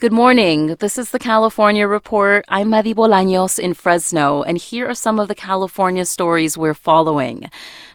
Good morning. This is the California Report. I'm Madi Bolaños in Fresno, and here are some of the California stories we're following.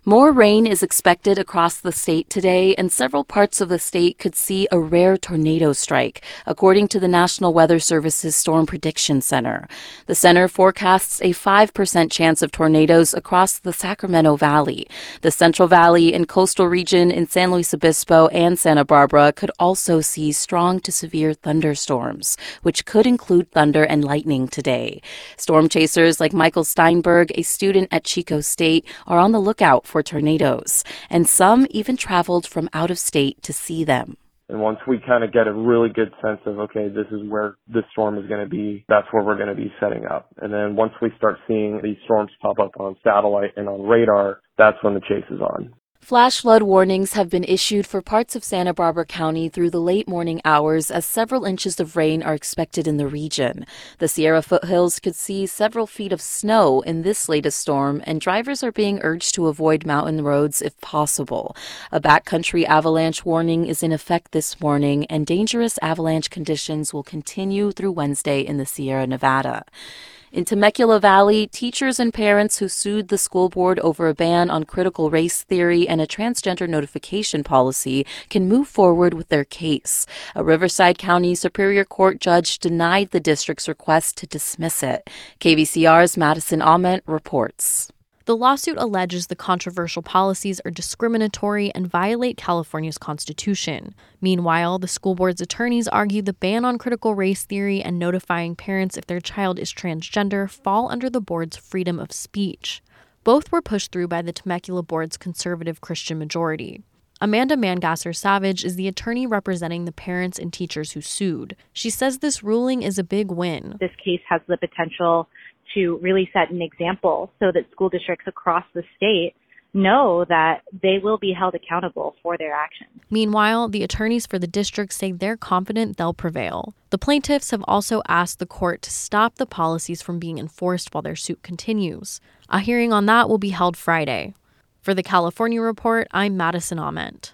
More rain is expected across the state today, and several parts of the state could see a rare tornado strike, according to the National Weather Service's Storm Prediction Center. The center forecasts a 5% chance of tornadoes across the Sacramento Valley. The Central Valley and coastal region in San Luis Obispo and Santa Barbara could also see strong to severe thunderstorms, which could include thunder and lightning today. Storm chasers like Michael Steinberg, a student at Chico State, are on the lookout for tornadoes, and some even traveled from out of state to see them. And once we kind of get a really good sense of, okay, this is where the storm is going to be, that's where we're going to be setting up. And then once we start seeing these storms pop up on satellite and on radar, that's when the chase is on. Flash flood warnings have been issued for parts of Santa Barbara County through the late morning hours as several inches of rain are expected in the region. The Sierra foothills could see several feet of snow in this latest storm, and drivers are being urged to avoid mountain roads if possible. A backcountry avalanche warning is in effect this morning, and dangerous avalanche conditions will continue through Wednesday in the Sierra Nevada. In Temecula Valley, teachers and parents who sued the school board over a ban on critical race theory and a transgender notification policy can move forward with their case. A Riverside County Superior Court judge denied the district's request to dismiss it. KVCR's Madison Aument reports. The lawsuit alleges the controversial policies are discriminatory and violate California's constitution. Meanwhile, the school board's attorneys argue the ban on critical race theory and notifying parents if their child is transgender fall under the board's freedom of speech. Both were pushed through by the Temecula board's conservative Christian majority. Amanda Mangasser-Savage is the attorney representing the parents and teachers who sued. She says this ruling is a big win. This case has the potential to really set an example so that school districts across the state know that they will be held accountable for their actions. Meanwhile, the attorneys for the district say they're confident they'll prevail. The plaintiffs have also asked the court to stop the policies from being enforced while their suit continues. A hearing on that will be held Friday. For the California Report, I'm Madison Aument.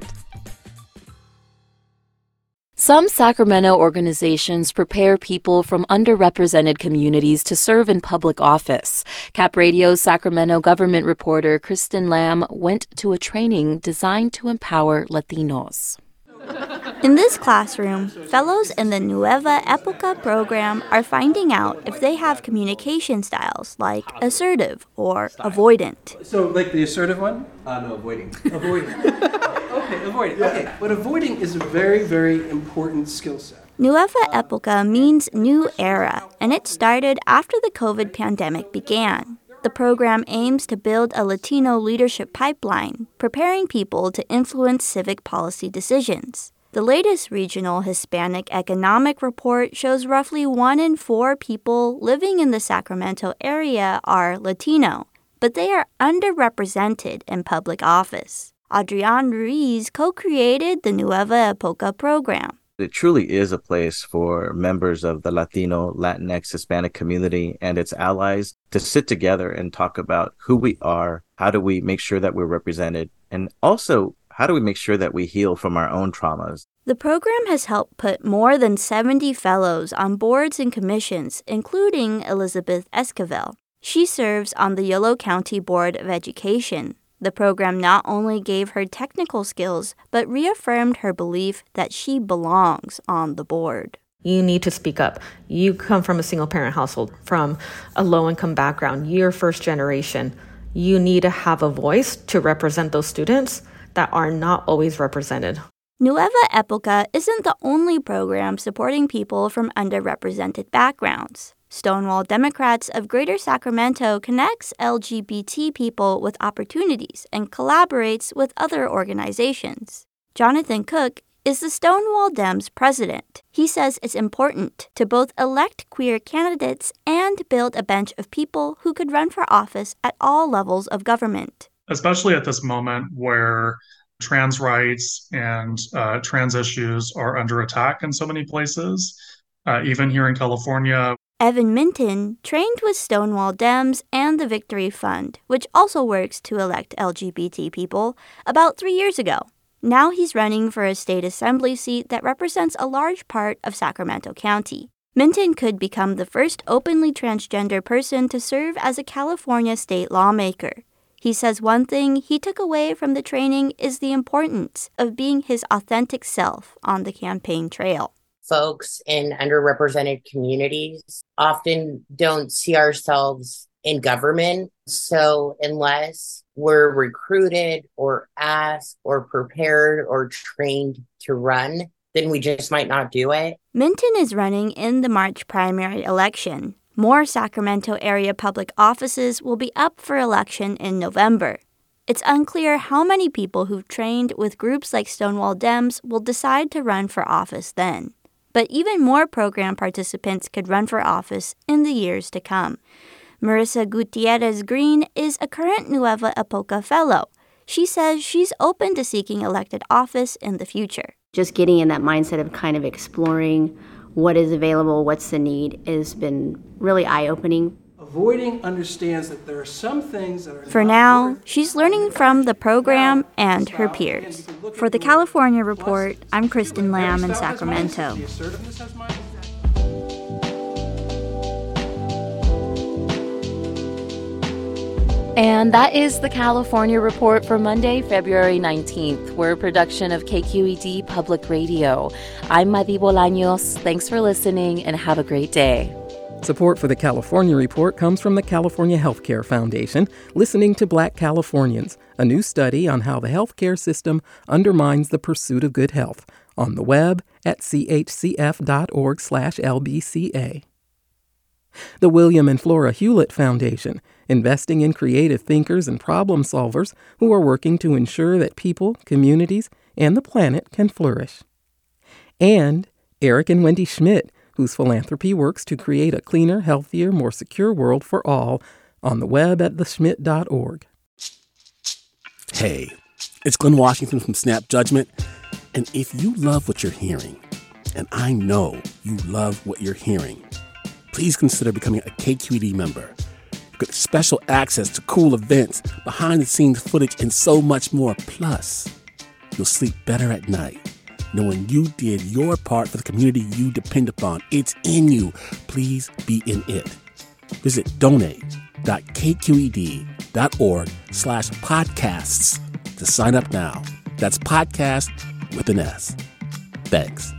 Some Sacramento organizations prepare people from underrepresented communities to serve in public office. Cap Radio's Sacramento government reporter Kristin Lam went to a training designed to empower Latinos. In this classroom, fellows in the Nueva Época program are finding out if they have communication styles like assertive or avoidant. So, like the assertive one? No, avoiding. Avoidant. Okay. But avoiding is a very, very important skill set. Nueva Época means new era, and it started after the COVID pandemic began. The program aims to build a Latino leadership pipeline, preparing people to influence civic policy decisions. The latest regional Hispanic economic report shows roughly 1 in 4 people living in the Sacramento area are Latino, but they are underrepresented in public office. Adrián Ruiz co-created the Nueva Época program. It truly is a place for members of the Latino, Latinx, Hispanic community and its allies to sit together and talk about who we are, how do we make sure that we're represented, and also how do we make sure that we heal from our own traumas. The program has helped put more than 70 fellows on boards and commissions, including Elizabeth Esquivel. She serves on the Yolo County Board of Education. The program not only gave her technical skills, but reaffirmed her belief that she belongs on the board. You need to speak up. You come from a single-parent household, from a low-income background. You're first generation. You need to have a voice to represent those students that are not always represented. Nueva Época isn't the only program supporting people from underrepresented backgrounds. Stonewall Democrats of Greater Sacramento connects LGBT people with opportunities and collaborates with other organizations. Jonathan Cook is the Stonewall Dems president. He says it's important to both elect queer candidates and build a bench of people who could run for office at all levels of government. Especially at this moment where trans rights and trans issues are under attack in so many places, even here in California. Evan Minton trained with Stonewall Dems and the Victory Fund, which also works to elect LGBT people, about 3 years ago. Now he's running for a state assembly seat that represents a large part of Sacramento County. Minton could become the first openly transgender person to serve as a California state lawmaker. He says one thing he took away from the training is the importance of being his authentic self on the campaign trail. Folks in underrepresented communities often don't see ourselves in government. So unless we're recruited or asked or prepared or trained to run, then we just might not do it. Minton is running in the March primary election. More Sacramento area public offices will be up for election in November. It's unclear how many people who've trained with groups like Stonewall Dems will decide to run for office then. But even more program participants could run for office in the years to come. Marissa Gutierrez-Green is a current Nueva Época fellow. She says she's open to seeking elected office in the future. Just getting in that mindset of kind of exploring what is available, what's the need, has been really eye-opening. Avoiding understands that there are some things that are... For now, she's learning from the program and her peers. For the California Report, I'm Kristin Lam in Sacramento. And that is the California Report for Monday, February 19th. We're a production of KQED Public Radio. I'm Madi Bolaños. Thanks for listening and have a great day. Support for the California Report comes from the California Healthcare Foundation, listening to Black Californians, a new study on how the healthcare system undermines the pursuit of good health, on the web at chcf.org/LBCA. The William and Flora Hewlett Foundation, investing in creative thinkers and problem solvers who are working to ensure that people, communities, and the planet can flourish. And Eric and Wendy Schmidt, whose philanthropy works to create a cleaner, healthier, more secure world for all, on the web at theschmidt.org. Hey, it's Glenn Washington from Snap Judgment, and if you love what you're hearing, and I know you love what you're hearing, please consider becoming a KQED member. You get special access to cool events, behind-the-scenes footage, and so much more. Plus, you'll sleep better at night knowing you did your part for the community you depend upon. It's in you. Please be in it. Visit donate.kqed.org/podcasts to sign up now. That's podcast with an S. Thanks.